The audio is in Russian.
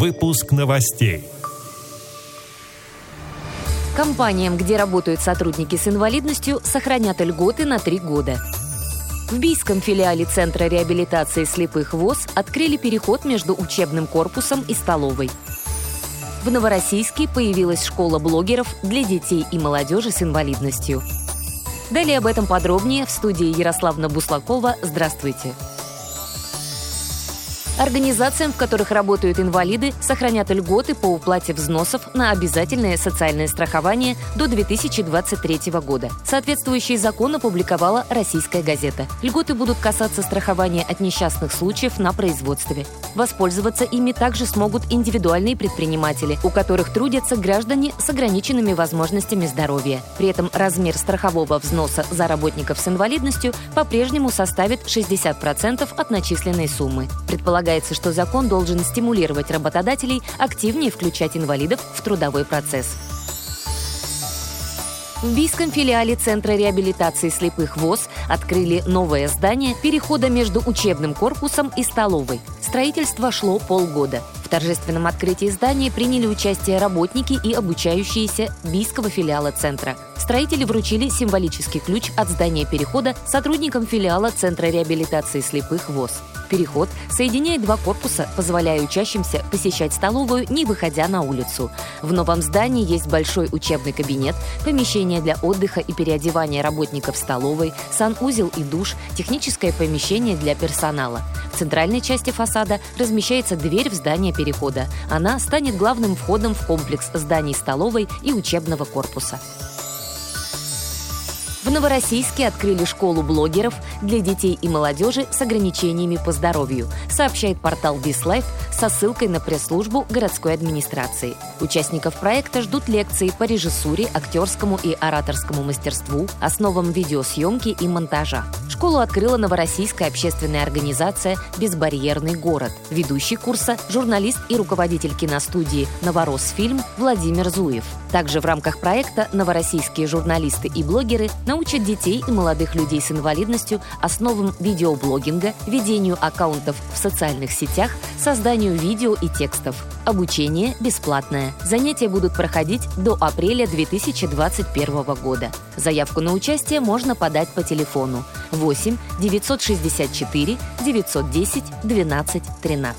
Выпуск новостей. Компаниям, где работают сотрудники с инвалидностью, сохранят льготы на 3 года. В Бийском филиале Центра реабилитации слепых ВОС открыли переход между учебным корпусом и столовой. В Новороссийске появилась школа блогеров для детей и молодежи с инвалидностью. Далее об этом подробнее в студии Ярославна Буслакова. Здравствуйте! Организациям, в которых работают инвалиды, сохранят льготы по уплате взносов на обязательное социальное страхование до 2023 года. Соответствующий закон опубликовала «Российская газета». Льготы будут касаться страхования от несчастных случаев на производстве. Воспользоваться ими также смогут индивидуальные предприниматели, у которых трудятся граждане с ограниченными возможностями здоровья. При этом размер страхового взноса за работников с инвалидностью по-прежнему составит 60% от начисленной суммы. Полагается, что закон должен стимулировать работодателей активнее включать инвалидов в трудовой процесс. В Бийском филиале Центра реабилитации слепых ВОС открыли новое здание перехода между учебным корпусом и столовой. Строительство шло полгода. В торжественном открытии здания приняли участие работники и обучающиеся Бийского филиала Центра. Строители вручили символический ключ от здания перехода сотрудникам филиала Центра реабилитации слепых ВОС. Переход соединяет 2 корпуса, позволяя учащимся посещать столовую, не выходя на улицу. В новом здании есть большой учебный кабинет, помещение для отдыха и переодевания работников столовой, санузел и душ, техническое помещение для персонала. В центральной части фасада размещается дверь в здание перехода. Она станет главным входом в комплекс зданий столовой и учебного корпуса. В Новороссийске открыли школу блогеров для детей и молодежи с ограничениями по здоровью, сообщает портал «Бислайф» со ссылкой на пресс-службу городской администрации. Участников проекта ждут лекции по режиссуре, актерскому и ораторскому мастерству, основам видеосъемки и монтажа. Школу открыла Новороссийская общественная организация «Безбарьерный город». Ведущий курса – журналист и руководитель киностудии «Новороссфильм» Владимир Зуев. Также в рамках проекта новороссийские журналисты и блогеры учат детей и молодых людей с инвалидностью основам видеоблогинга, ведению аккаунтов в социальных сетях, созданию видео и текстов. Обучение бесплатное. Занятия будут проходить до апреля 2021 года. Заявку на участие можно подать по телефону 8 964 910 12 13.